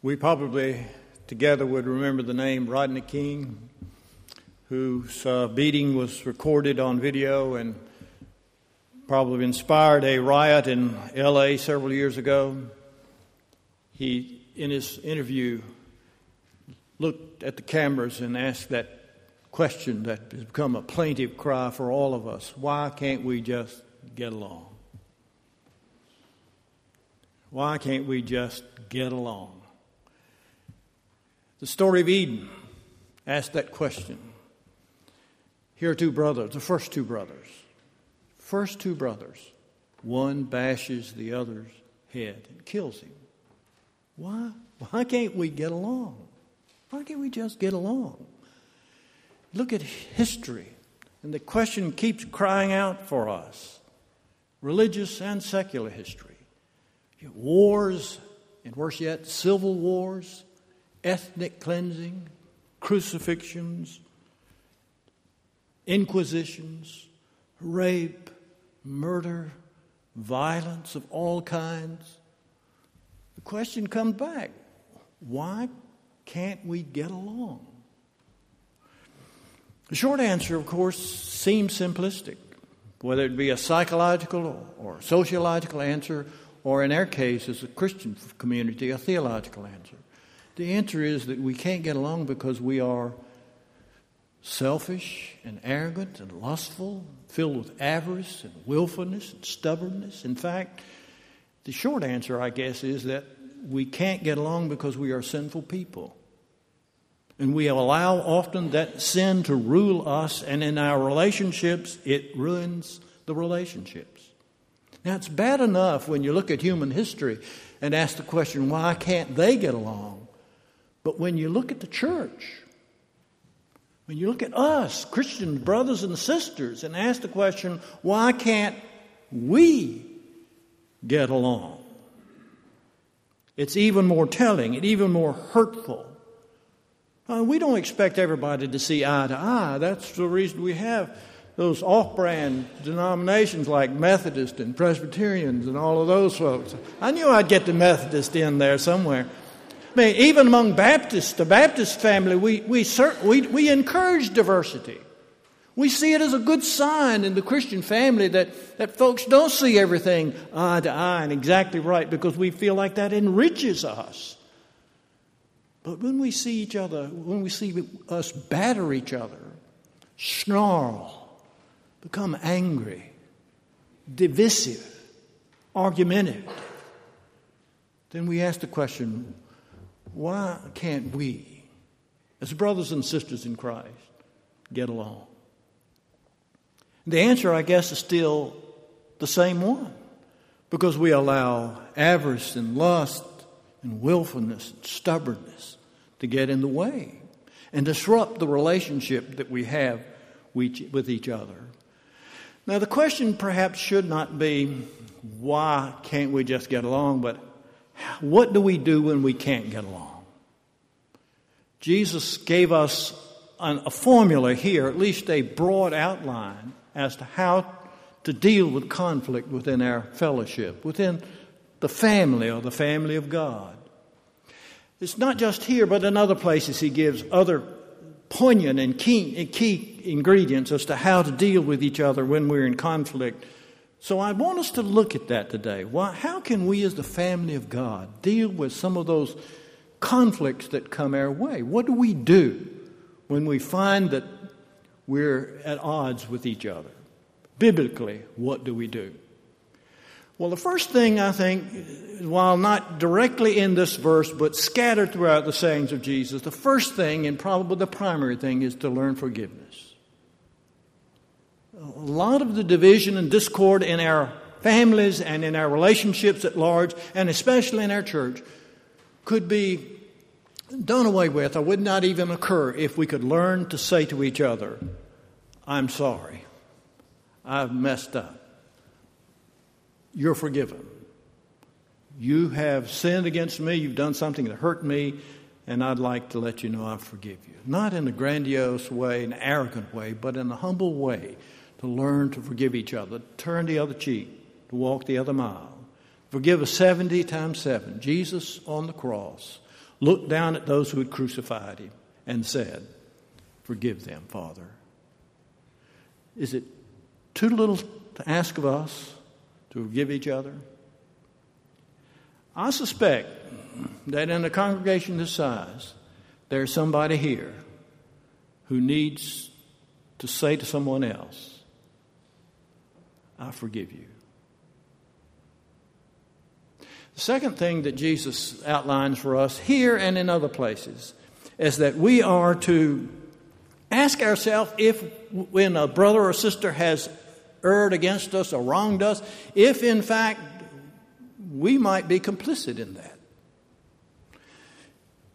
We probably together would remember the name Rodney King, whose beating was recorded on video and probably inspired a riot in L.A. several years ago. He, in his interview, looked at the cameras and asked that question that has become a plaintive cry for all of us. Why can't we just get along? Why can't we just get along? The story of Eden asked that question. Here are two brothers, the first two brothers. First two brothers. One bashes the other's head and kills him. Why can't we get along? Why can't we just get along? Look at history, and the question keeps crying out for us. Religious and secular history. Wars, and worse yet, civil wars, ethnic cleansing, crucifixions, inquisitions, rape, murder, violence of all kinds. The question comes back, why can't we get along? The short answer, of course, seems simplistic, whether it be a psychological or sociological answer, or in our case, as a Christian community, a theological answer. The answer is that we can't get along because we are selfish and arrogant and lustful, filled with avarice and willfulness and stubbornness. In fact, the short answer, I guess, is that we can't get along because we are sinful people. And we allow often that sin to rule us, and in our relationships, it ruins the relationships. Now, it's bad enough when you look at human history and ask the question, why can't they get along? But when you look at the church, when you look at us, Christian brothers and sisters, and ask the question, why can't we get along? It's even more telling, and even more hurtful. We don't expect everybody to see eye to eye. That's the reason we have those off-brand denominations like Methodist and Presbyterians and all of those folks. I knew I'd get the Methodist in there somewhere. I mean, even among Baptists, the Baptist family, we encourage diversity. We see it as a good sign in the Christian family that folks don't see everything eye to eye and exactly right, because we feel like that enriches us. But when we see each other, when we see us batter each other, snarl, become angry, divisive, argumentative, then we ask the question, why can't we, as brothers and sisters in Christ, get along? The answer, I guess, is still the same one. Because we allow avarice and lust and willfulness and stubbornness to get in the way and disrupt the relationship that we have with each other. Now, the question perhaps should not be, why can't we just get along, but what do we do when we can't get along? Jesus gave us a formula here, at least a broad outline as to how to deal with conflict within our fellowship, within the family or the family of God. It's not just here, but in other places he gives other poignant and key ingredients as to how to deal with each other when we're in conflict. So I want us to look at that today. How can we as the family of God deal with some of those conflicts that come our way? What do we do when we find that we're at odds with each other? Biblically, what do we do? Well, the first thing, I think, while not directly in this verse, but scattered throughout the sayings of Jesus, the first thing, and probably the primary thing, is to learn forgiveness. A lot of the division and discord in our families and in our relationships at large, and especially in our church, could be done away with or would not even occur if we could learn to say to each other, I'm sorry, I've messed up, you're forgiven. You have sinned against me, you've done something that hurt me, and I'd like to let you know I forgive you. Not in a grandiose way, an arrogant way, but in a humble way. To learn to forgive each other, turn the other cheek, to walk the other mile. Forgive us 70 times 7. Jesus on the cross looked down at those who had crucified him and said, "Forgive them, Father." Is it too little to ask of us to forgive each other? I suspect that in a congregation this size, there's somebody here who needs to say to someone else, "I forgive you." The second thing that Jesus outlines for us here and in other places is that we are to ask ourselves if when a brother or sister has erred against us or wronged us, if in fact we might be complicit in that.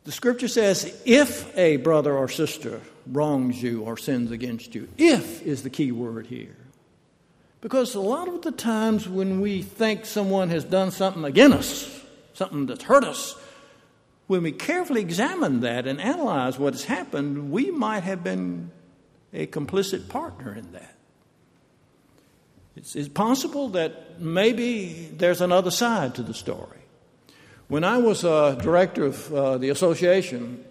The Scripture says, if a brother or sister wrongs you or sins against you, if is the key word here. Because a lot of the times when we think someone has done something against us, something that's hurt us, when we carefully examine that and analyze what has happened, we might have been a complicit partner in that. It's possible that maybe there's another side to the story. When I was director of the association,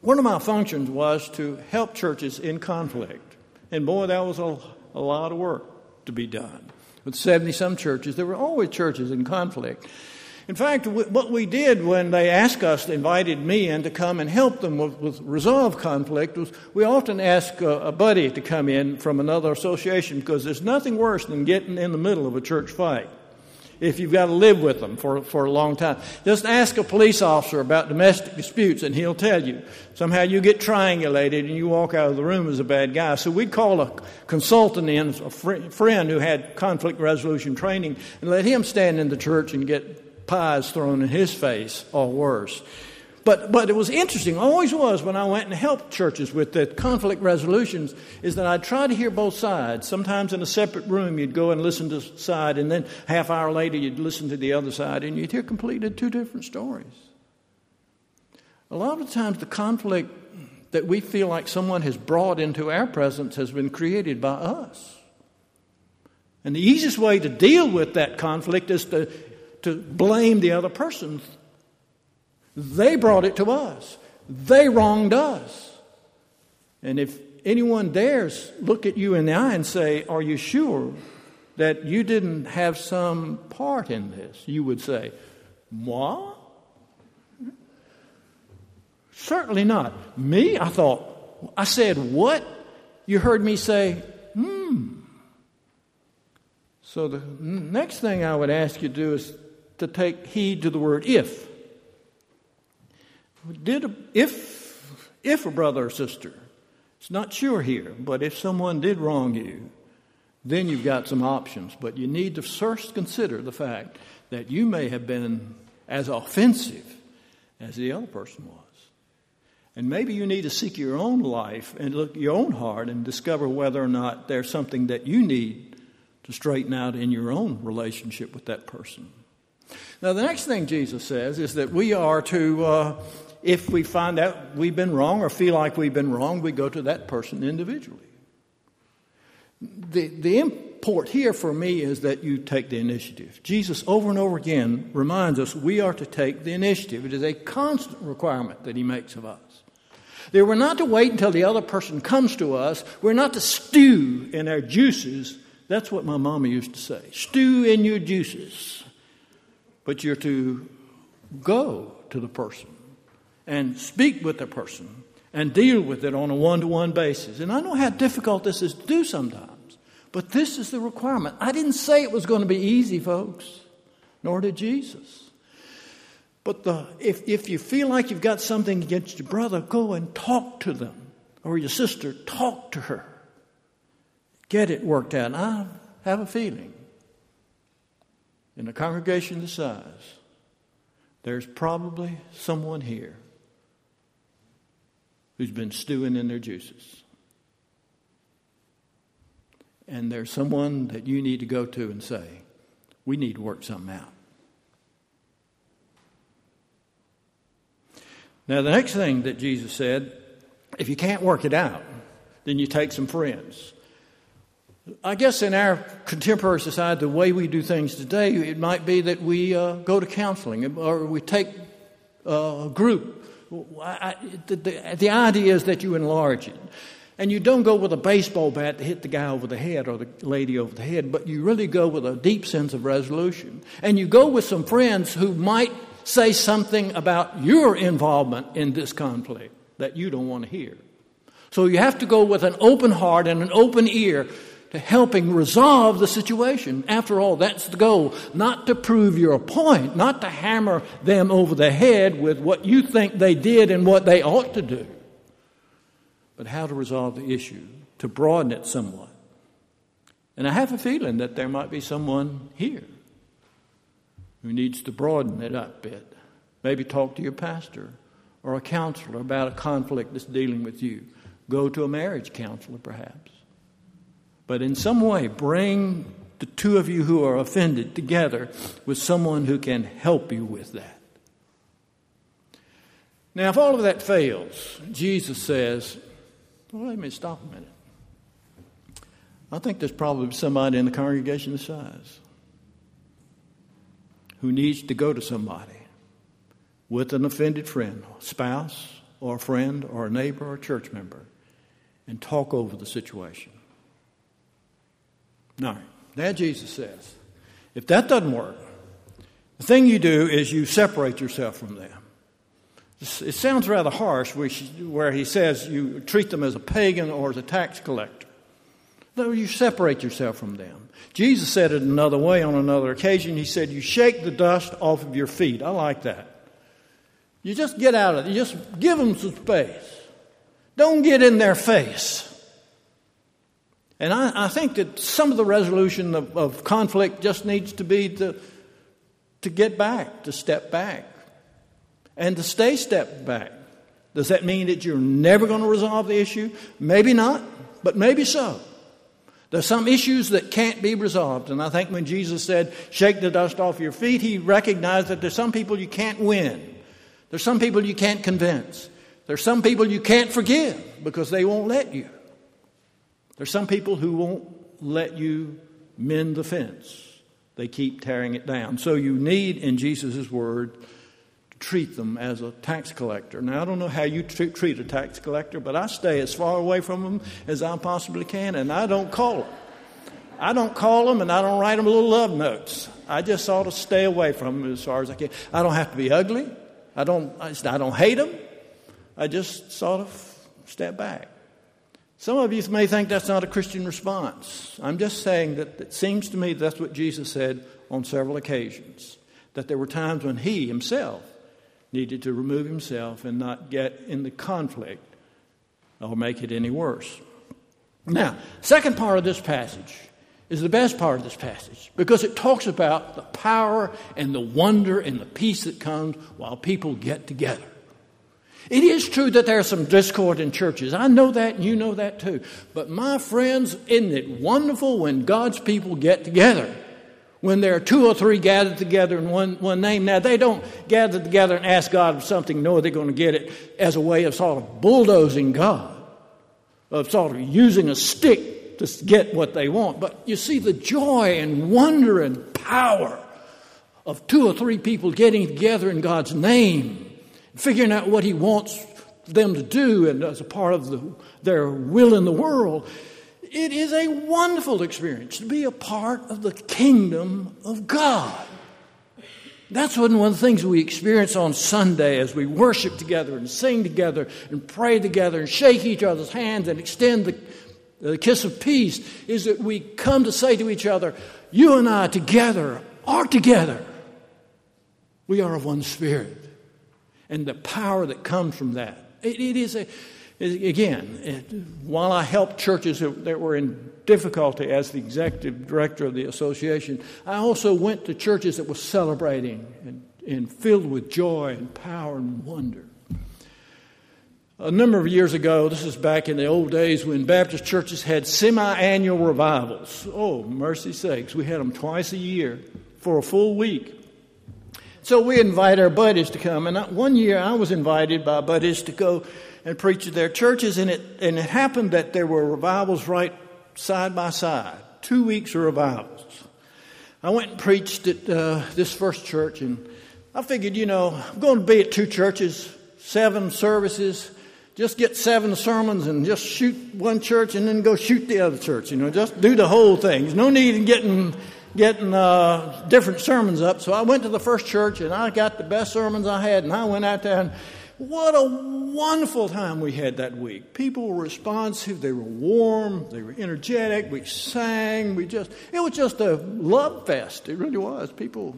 one of my functions was to help churches in conflict. And boy, that was a lot of work to be done. With 70-some churches, there were always churches in conflict. In fact, what we did when they asked us, invited me in to come and help them with resolve conflict, was we often asked a buddy to come in from another association, because there's nothing worse than getting in the middle of a church fight if you've got to live with them for a long time. Just ask a police officer about domestic disputes, and he'll tell you. Somehow you get triangulated, and you walk out of the room as a bad guy. So we'd call a consultant in, a friend who had conflict resolution training, and let him stand in the church and get pies thrown in his face, or worse. But it was interesting, always was, when I went and helped churches with the conflict resolutions, is that I tried to hear both sides. Sometimes in a separate room you'd go and listen to side, and then half hour later you'd listen to the other side, and you'd hear completely two different stories. A lot of times the conflict that we feel like someone has brought into our presence has been created by us. And the easiest way to deal with that conflict is to blame the other person. They brought it to us. They wronged us. And if anyone dares look at you in the eye and say, "Are you sure that you didn't have some part in this?" you would say, "Moi? Certainly not. Me? I thought, I said what? You heard me say, So the next thing I would ask you to do is to take heed to the word if. If a brother or sister, it's not sure here, but if someone did wrong you, then you've got some options. But you need to first consider the fact that you may have been as offensive as the other person was. And maybe you need to seek your own life and look at your own heart and discover whether or not there's something that you need to straighten out in your own relationship with that person. Now, the next thing Jesus says is that we are to... if we find out we've been wrong or feel like we've been wrong, we go to that person individually. The import here for me is that you take the initiative. Jesus over and over again reminds us we are to take the initiative. It is a constant requirement that he makes of us. That we're not to wait until the other person comes to us. We're not to stew in our juices. That's what my mama used to say. Stew in your juices. But you're to go to the person and speak with the person, and deal with it on a one-to-one basis. And I know how difficult this is to do sometimes, but this is the requirement. I didn't say it was going to be easy, folks, nor did Jesus. But if you feel like you've got something against your brother, go and talk to them, or your sister, talk to her. Get it worked out. And I have a feeling, in a congregation this size, there's probably someone here who's been stewing in their juices. And there's someone that you need to go to and say, "We need to work something out." Now, the next thing that Jesus said, if you can't work it out, then you take some friends. I guess in our contemporary society, the way we do things today, it might be that we go to counseling, or we take group. The idea is that you enlarge it. And you don't go with a baseball bat to hit the guy over the head or the lady over the head, but you really go with a deep sense of resolution. And you go with some friends who might say something about your involvement in this conflict that you don't want to hear. So you have to go with an open heart and an open ear to helping resolve the situation. After all, that's the goal, not to prove your point, not to hammer them over the head with what you think they did and what they ought to do, but how to resolve the issue, to broaden it somewhat. And I have a feeling that there might be someone here who needs to broaden it up a bit. Maybe talk to your pastor or a counselor about a conflict that's dealing with you. Go to a marriage counselor, perhaps. But in some way, bring the two of you who are offended together with someone who can help you with that. Now, if all of that fails, Jesus says, well, let me stop a minute. I think there's probably somebody in the congregation this size who needs to go to somebody with an offended friend, spouse, or a friend, or a neighbor, or a church member, and talk over the situation. Now, that Jesus says, if that doesn't work, the thing you do is you separate yourself from them. It sounds rather harsh where he says you treat them as a pagan or as a tax collector. No, you separate yourself from them. Jesus said it another way on another occasion. He said, you shake the dust off of your feet. I like that. You just get out of it. You just give them some space. Don't get in their face. And I think that some of the resolution of conflict just needs to be to get back, to step back, and to stay stepped back. Does that mean that you're never going to resolve the issue? Maybe not, but maybe so. There's some issues that can't be resolved. And I think when Jesus said, shake the dust off your feet, he recognized that there's some people you can't win. There's some people you can't convince. There's some people you can't forgive because they won't let you. There's some people who won't let you mend the fence. They keep tearing it down. So you need, in Jesus' word, to treat them as a tax collector. Now, I don't know how you treat a tax collector, but I stay as far away from them as I possibly can, and I don't call them. I don't call them, and I don't write them little love notes. I just sort of stay away from them as far as I can. I don't have to be ugly. I don't hate them. I just sort of step back. Some of you may think that's not a Christian response. I'm just saying that it seems to me that's what Jesus said on several occasions, that there were times when he himself needed to remove himself and not get in the conflict or make it any worse. Now, second part of this passage is the best part of this passage because it talks about the power and the wonder and the peace that comes while people get together. It is true that there's some discord in churches. I know that, and you know that too. But my friends, isn't it wonderful when God's people get together, when there are two or three gathered together in one name? Now, they don't gather together and ask God for something, nor are they going to get it as a way of sort of bulldozing God, of sort of using a stick to get what they want. But you see the joy and wonder and power of two or three people getting together in God's name, figuring out what he wants them to do and as a part of their will in the world. It is a wonderful experience to be a part of the kingdom of God. That's one of the things we experience on Sunday as we worship together and sing together and pray together and shake each other's hands and extend the kiss of peace, is that we come to say to each other, you and I together are together. We are of one spirit. And the power that comes from that. While I helped churches that were in difficulty as the executive director of the association, I also went to churches that were celebrating and filled with joy and power and wonder. A number of years ago, this is back in the old days when Baptist churches had semi-annual revivals. Oh, mercy sakes, we had them twice a year for a full week. So we invite our buddies to come. And one year I was invited by buddies to go and preach at their churches. And it happened that there were revivals right side by side, 2 weeks of revivals. I went and preached at this first church, and I figured, you know, I'm going to be at 2 churches, 7 services, just get 7 sermons and just shoot one church and then go shoot the other church. You know, just do the whole thing. There's no need in getting different sermons up. So I went to the first church and I got the best sermons I had, and I went out there, and what a wonderful time we had that week. People were responsive. They were warm. They were energetic. We sang. It was just a love fest. It really was. People,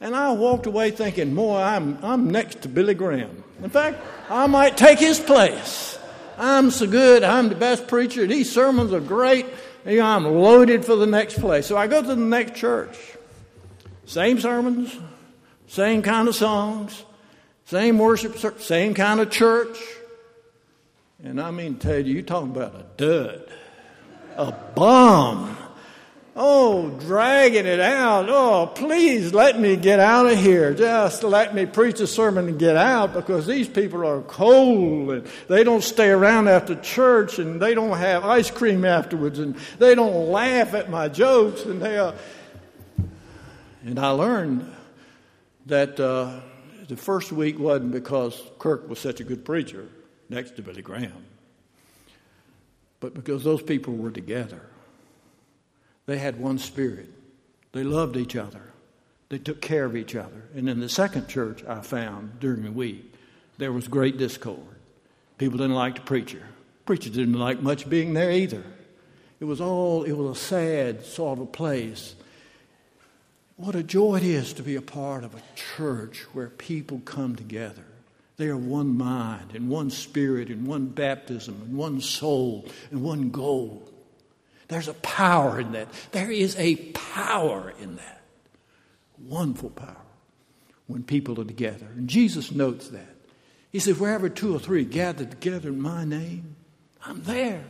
and I walked away thinking, boy, I'm next to Billy Graham. In fact, I might take his place. I'm so good. I'm the best preacher. These sermons are great. You know, I'm loaded for the next place. So I go to the next church. Same sermons, same kind of songs, same worship, same kind of church. And I mean to tell you, you're talking about a dud, a bum. Oh, dragging it out. Oh, please let me get out of here. Just let me preach a sermon and get out, because these people are cold and they don't stay around after church, and they don't have ice cream afterwards, and they don't laugh at my jokes. And I learned that the first week wasn't because Kirk was such a good preacher next to Billy Graham, but because those people were together. They had one spirit. They loved each other. They took care of each other. And in the second church, I found during the week, there was great discord. People didn't like the preacher. Preacher didn't like much being there either. It was a sad sort of place. What a joy it is to be a part of a church where people come together. They are one mind and one spirit and one baptism and one soul and one goal. There's a power in that. There is a power in that. Wonderful power when people are together. And Jesus notes that. He says, wherever 2 or 3 gathered together in my name, I'm there.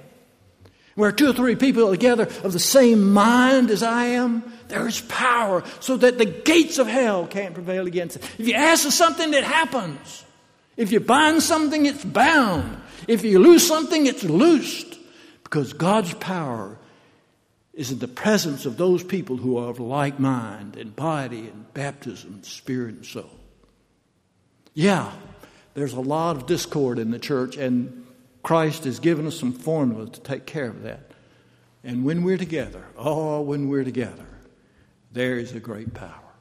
Where 2 or 3 people are together of the same mind as I am, there is power, so that the gates of hell can't prevail against it. If you ask for something, it happens. If you bind something, it's bound. If you loose something, it's loosed. Because God's power is in the presence of those people who are of like mind and body and baptism, spirit and soul. Yeah, there's a lot of discord in the church, and Christ has given us some formula to take care of that. And when we're together, there is a great power.